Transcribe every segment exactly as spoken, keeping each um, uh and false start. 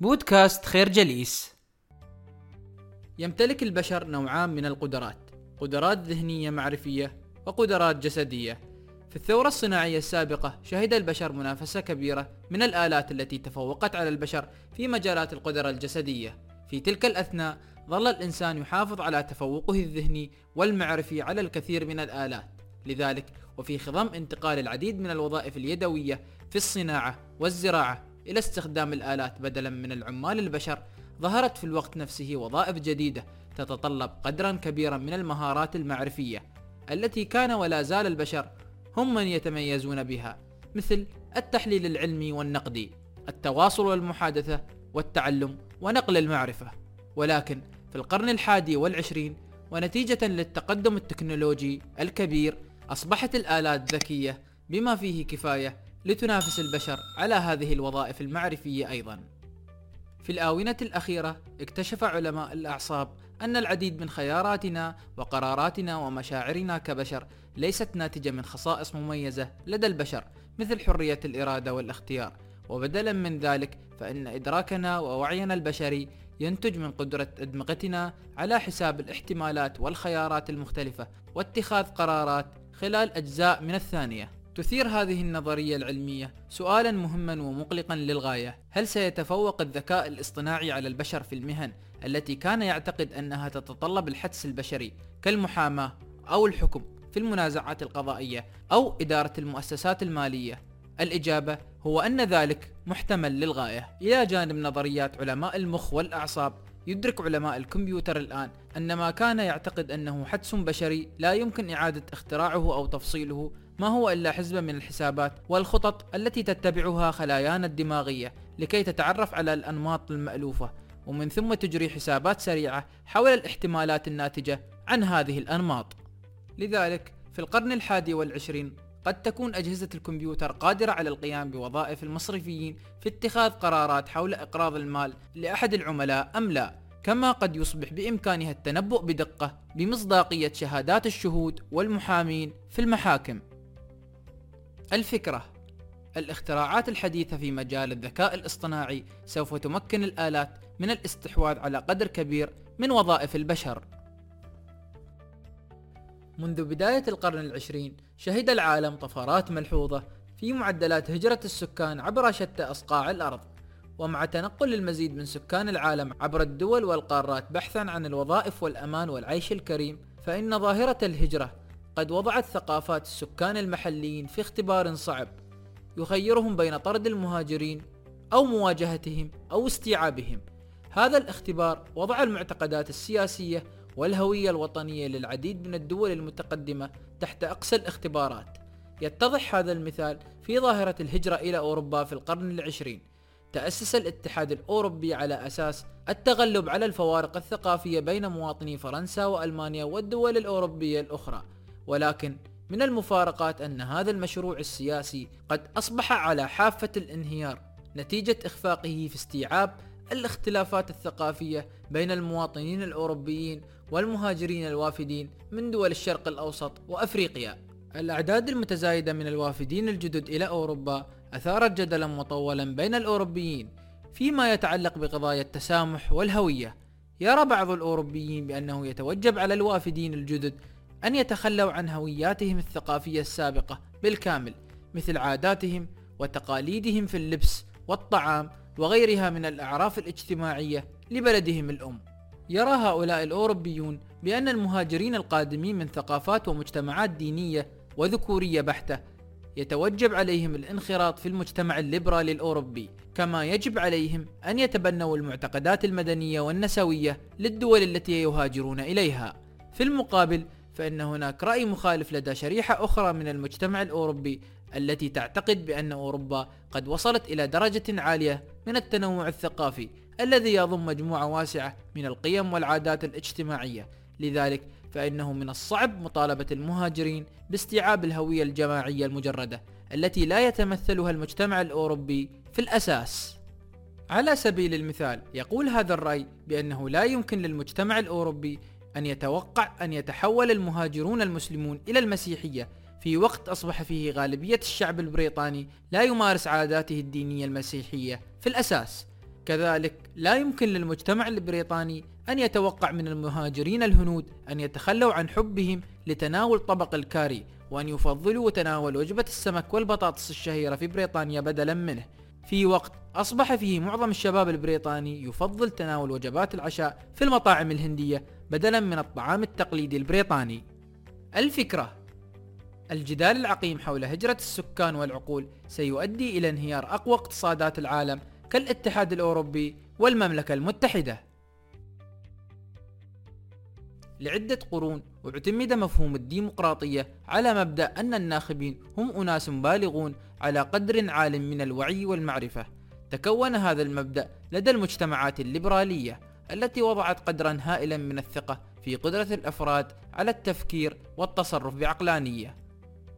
بودكاست خير جليس. يمتلك البشر نوعان من القدرات، قدرات ذهنية معرفية وقدرات جسدية. في الثورة الصناعية السابقة شهد البشر منافسة كبيرة من الآلات التي تفوقت على البشر في مجالات القدرة الجسدية. في تلك الأثناء ظل الإنسان يحافظ على تفوقه الذهني والمعرفي على الكثير من الآلات، لذلك وفي خضم انتقال العديد من الوظائف اليدوية في الصناعة والزراعة إلى استخدام الآلات بدلا من العمال البشر، ظهرت في الوقت نفسه وظائف جديدة تتطلب قدرا كبيرا من المهارات المعرفية التي كان ولا زال البشر هم من يتميزون بها، مثل التحليل العلمي والنقدي، التواصل والمحادثة والتعلم ونقل المعرفة. ولكن في القرن الحادي والعشرين ونتيجة للتقدم التكنولوجي الكبير أصبحت الآلات ذكية بما فيه كفاية لتنافس البشر على هذه الوظائف المعرفية أيضا. في الآونة الأخيرة اكتشف علماء الأعصاب أن العديد من خياراتنا وقراراتنا ومشاعرنا كبشر ليست ناتجة من خصائص مميزة لدى البشر مثل حرية الإرادة والاختيار، وبدلا من ذلك فإن إدراكنا ووعينا البشري ينتج من قدرة أدمغتنا على حساب الاحتمالات والخيارات المختلفة واتخاذ قرارات خلال أجزاء من الثانية. تثير هذه النظرية العلمية سؤالا مهما ومقلقا للغاية، هل سيتفوق الذكاء الاصطناعي على البشر في المهن التي كان يعتقد أنها تتطلب الحدس البشري كالمحاماة أو الحكم في المنازعات القضائية أو إدارة المؤسسات المالية؟ الإجابة هو أن ذلك محتمل للغاية. إلى جانب نظريات علماء المخ والأعصاب، يدرك علماء الكمبيوتر الآن أن ما كان يعتقد أنه حدس بشري لا يمكن إعادة اختراعه أو تفصيله ما هو إلا حزبة من الحسابات والخطط التي تتبعها خلايانا الدماغية لكي تتعرف على الأنماط المألوفة، ومن ثم تجري حسابات سريعة حول الاحتمالات الناتجة عن هذه الأنماط. لذلك في القرن الحادي والعشرين قد تكون أجهزة الكمبيوتر قادرة على القيام بوظائف المصرفيين في اتخاذ قرارات حول إقراض المال لأحد العملاء أم لا، كما قد يصبح بإمكانها التنبؤ بدقة بمصداقية شهادات الشهود والمحامين في المحاكم. الفكرة: الاختراعات الحديثة في مجال الذكاء الاصطناعي سوف تمكن الآلات من الاستحواذ على قدر كبير من وظائف البشر. منذ بداية القرن العشرين شهد العالم طفرات ملحوظة في معدلات هجرة السكان عبر شتى أصقاع الأرض، ومع تنقل المزيد من سكان العالم عبر الدول والقارات بحثا عن الوظائف والأمان والعيش الكريم، فإن ظاهرة الهجرة قد وضعت ثقافات السكان المحليين في اختبار صعب يخيرهم بين طرد المهاجرين أو مواجهتهم أو استيعابهم. هذا الاختبار وضع المعتقدات السياسية والهوية الوطنية للعديد من الدول المتقدمة تحت أقصى الاختبارات. يتضح هذا المثال في ظاهرة الهجرة إلى أوروبا في القرن العشرين. تأسس الاتحاد الأوروبي على أساس التغلب على الفوارق الثقافية بين مواطني فرنسا وألمانيا والدول الأوروبية الأخرى، ولكن من المفارقات أن هذا المشروع السياسي قد أصبح على حافة الانهيار نتيجة إخفاقه في استيعاب الاختلافات الثقافية بين المواطنين الأوروبيين والمهاجرين الوافدين من دول الشرق الأوسط وأفريقيا. الأعداد المتزايدة من الوافدين الجدد إلى أوروبا أثارت جدلا مطولا بين الأوروبيين فيما يتعلق بقضايا التسامح والهوية. يرى بعض الأوروبيين بأنه يتوجب على الوافدين الجدد أن يتخلوا عن هوياتهم الثقافية السابقة بالكامل، مثل عاداتهم وتقاليدهم في اللبس والطعام وغيرها من الأعراف الاجتماعية لبلدهم الأم. يرى هؤلاء الأوروبيون بأن المهاجرين القادمين من ثقافات ومجتمعات دينية وذكورية بحتة يتوجب عليهم الانخراط في المجتمع الليبرالي الأوروبي، كما يجب عليهم أن يتبنوا المعتقدات المدنية والنسوية للدول التي يهاجرون إليها. في المقابل فإن هناك رأي مخالف لدى شريحة أخرى من المجتمع الأوروبي التي تعتقد بأن أوروبا قد وصلت إلى درجة عالية من التنوع الثقافي الذي يضم مجموعة واسعة من القيم والعادات الاجتماعية، لذلك فإنه من الصعب مطالبة المهاجرين باستيعاب الهوية الجماعية المجردة التي لا يتمثلها المجتمع الأوروبي في الأساس. على سبيل المثال يقول هذا الرأي بأنه لا يمكن للمجتمع الأوروبي أن يتوقع أن يتحول المهاجرون المسلمون إلى المسيحية في وقت أصبح فيه غالبية الشعب البريطاني لا يمارس عاداته الدينية المسيحية في الأساس. كذلك لا يمكن للمجتمع البريطاني أن يتوقع من المهاجرين الهنود أن يتخلوا عن حبهم لتناول طبق الكاري وأن يفضلوا تناول وجبة السمك والبطاطس الشهيرة في بريطانيا بدلا منه، في وقت أصبح فيه معظم الشباب البريطاني يفضل تناول وجبات العشاء في المطاعم الهندية بدلا من الطعام التقليدي البريطاني. الفكرة: الجدال العقيم حول هجرة السكان والعقول سيؤدي إلى انهيار أقوى اقتصادات العالم كالاتحاد الأوروبي والمملكة المتحدة. لعدة قرون اعتمد مفهوم الديمقراطية على مبدأ أن الناخبين هم أناس بالغون على قدر عال من الوعي والمعرفة. تكون هذا المبدأ لدى المجتمعات الليبرالية التي وضعت قدرا هائلا من الثقة في قدرة الأفراد على التفكير والتصرف بعقلانية.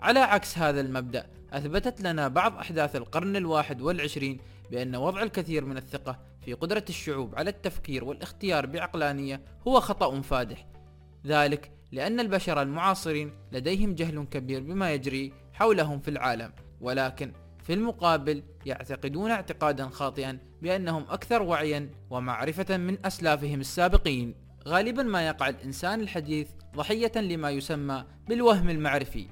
على عكس هذا المبدأ، أثبتت لنا بعض أحداث القرن الواحد والعشرين بأن وضع الكثير من الثقة في قدرة الشعوب على التفكير والاختيار بعقلانية هو خطأ فادح، ذلك لأن البشر المعاصرين لديهم جهل كبير بما يجري حولهم في العالم، ولكن في المقابل يعتقدون اعتقادا خاطئا بأنهم أكثر وعيا ومعرفة من أسلافهم السابقين. غالبا ما يقع الإنسان الحديث ضحية لما يسمى بالوهم المعرفي،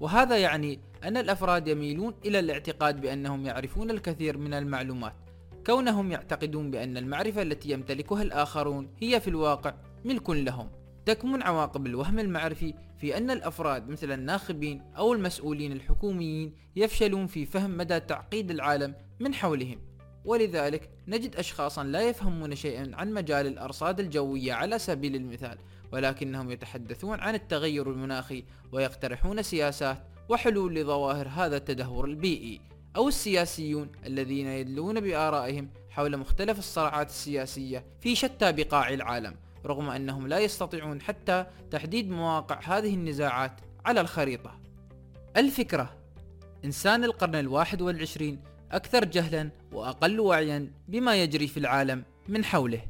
وهذا يعني أن الأفراد يميلون إلى الاعتقاد بأنهم يعرفون الكثير من المعلومات، كونهم يعتقدون بأن المعرفة التي يمتلكها الآخرون هي في الواقع ملك لهم. تكمن عواقب الوهم المعرفي في أن الأفراد مثل الناخبين أو المسؤولين الحكوميين يفشلون في فهم مدى تعقيد العالم من حولهم، ولذلك نجد أشخاصا لا يفهمون شيئا عن مجال الأرصاد الجوية على سبيل المثال، ولكنهم يتحدثون عن التغير المناخي ويقترحون سياسات وحلول لظواهر هذا التدهور البيئي، أو السياسيون الذين يدلون بآرائهم حول مختلف الصراعات السياسية في شتى بقاع العالم، رغم أنهم لا يستطيعون حتى تحديد مواقع هذه النزاعات على الخريطة. الفكرة: إنسان القرن الواحد والعشرين أكثر جهلا وأقل وعيا بما يجري في العالم من حوله.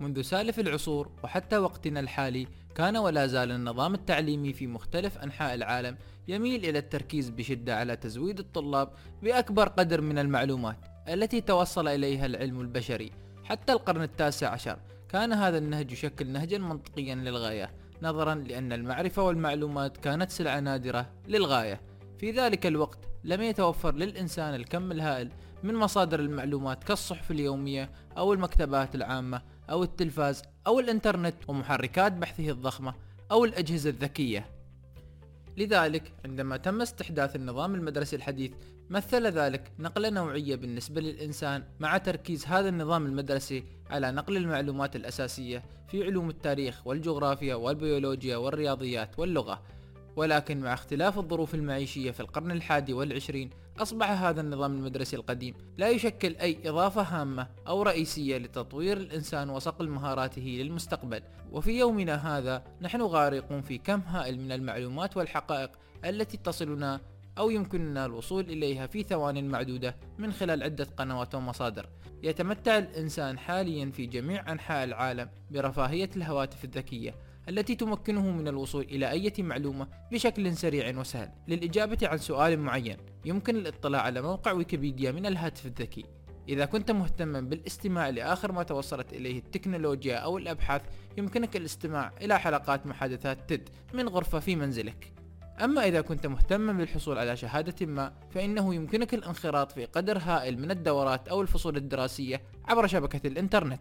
منذ سالف العصور وحتى وقتنا الحالي كان ولا زال النظام التعليمي في مختلف أنحاء العالم يميل إلى التركيز بشدة على تزويد الطلاب بأكبر قدر من المعلومات التي توصل إليها العلم البشري. حتى القرن التاسع عشر كان هذا النهج يشكل نهجا منطقيا للغاية، نظرا لأن المعرفة والمعلومات كانت سلعة نادرة للغاية. في ذلك الوقت لم يتوفر للإنسان الكم الهائل من مصادر المعلومات كالصحف اليومية أو المكتبات العامة أو التلفاز أو الإنترنت ومحركات بحثه الضخمة أو الأجهزة الذكية. لذلك عندما تم استحداث النظام المدرسي الحديث مثل ذلك نقلة نوعية بالنسبة للإنسان، مع تركيز هذا النظام المدرسي على نقل المعلومات الأساسية في علوم التاريخ والجغرافيا والبيولوجيا والرياضيات واللغة. ولكن مع اختلاف الظروف المعيشية في القرن الحادي والعشرين أصبح هذا النظام المدرسي القديم لا يشكل أي إضافة هامة أو رئيسية لتطوير الإنسان وصقل مهاراته للمستقبل، وفي يومنا هذا نحن غارقون في كم هائل من المعلومات والحقائق التي تصلنا أو يمكننا الوصول إليها في ثوان معدودة من خلال عدة قنوات ومصادر. يتمتع الإنسان حاليا في جميع أنحاء العالم برفاهية الهواتف الذكية التي تمكنه من الوصول إلى أي معلومة بشكل سريع وسهل. للإجابة عن سؤال معين يمكن الاطلاع على موقع ويكيبيديا من الهاتف الذكي. إذا كنت مهتما بالاستماع لآخر ما توصلت إليه التكنولوجيا أو الأبحاث، يمكنك الاستماع إلى حلقات محادثات تيد من غرفة في منزلك. أما إذا كنت مهتما بالحصول على شهادة ما، فإنه يمكنك الانخراط في قدر هائل من الدورات أو الفصول الدراسية عبر شبكة الإنترنت.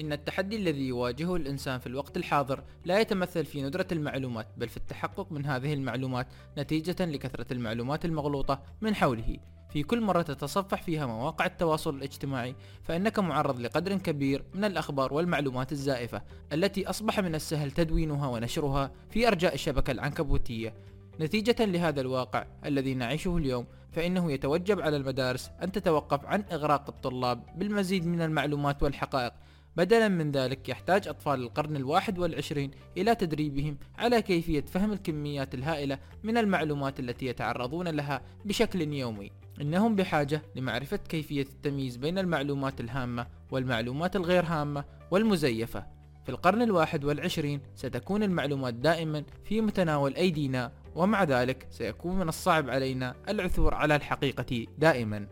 إن التحدي الذي يواجهه الإنسان في الوقت الحاضر لا يتمثل في ندرة المعلومات، بل في التحقق من هذه المعلومات نتيجة لكثرة المعلومات المغلوطة من حوله. في كل مرة تتصفح فيها مواقع التواصل الاجتماعي فإنك معرض لقدر كبير من الأخبار والمعلومات الزائفة التي أصبح من السهل تدوينها ونشرها في أرجاء الشبكة العنكبوتية. نتيجة لهذا الواقع الذي نعيشه اليوم، فإنه يتوجب على المدارس أن تتوقف عن إغراق الطلاب بالمزيد من المعلومات والحقائق. بدلا من ذلك يحتاج أطفال القرن الواحد والعشرين إلى تدريبهم على كيفية فهم الكميات الهائلة من المعلومات التي يتعرضون لها بشكل يومي. إنهم بحاجة لمعرفة كيفية التمييز بين المعلومات الهامة والمعلومات الغير هامة والمزيفة. في القرن الواحد والعشرين ستكون المعلومات دائما في متناول أيدينا، ومع ذلك سيكون من الصعب علينا العثور على الحقيقة دائما.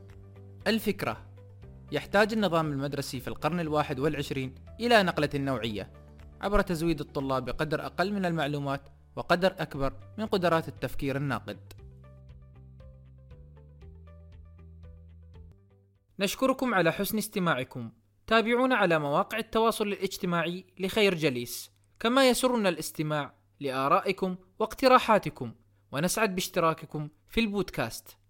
الفكرة: يحتاج النظام المدرسي في القرن الواحد والعشرين إلى نقلة نوعية عبر تزويد الطلاب بقدر أقل من المعلومات وقدر أكبر من قدرات التفكير الناقد. نشكركم على حسن استماعكم. تابعونا على مواقع التواصل الاجتماعي لخير جليس، كما يسرنا الاستماع لآرائكم واقتراحاتكم، ونسعد باشتراككم في البودكاست.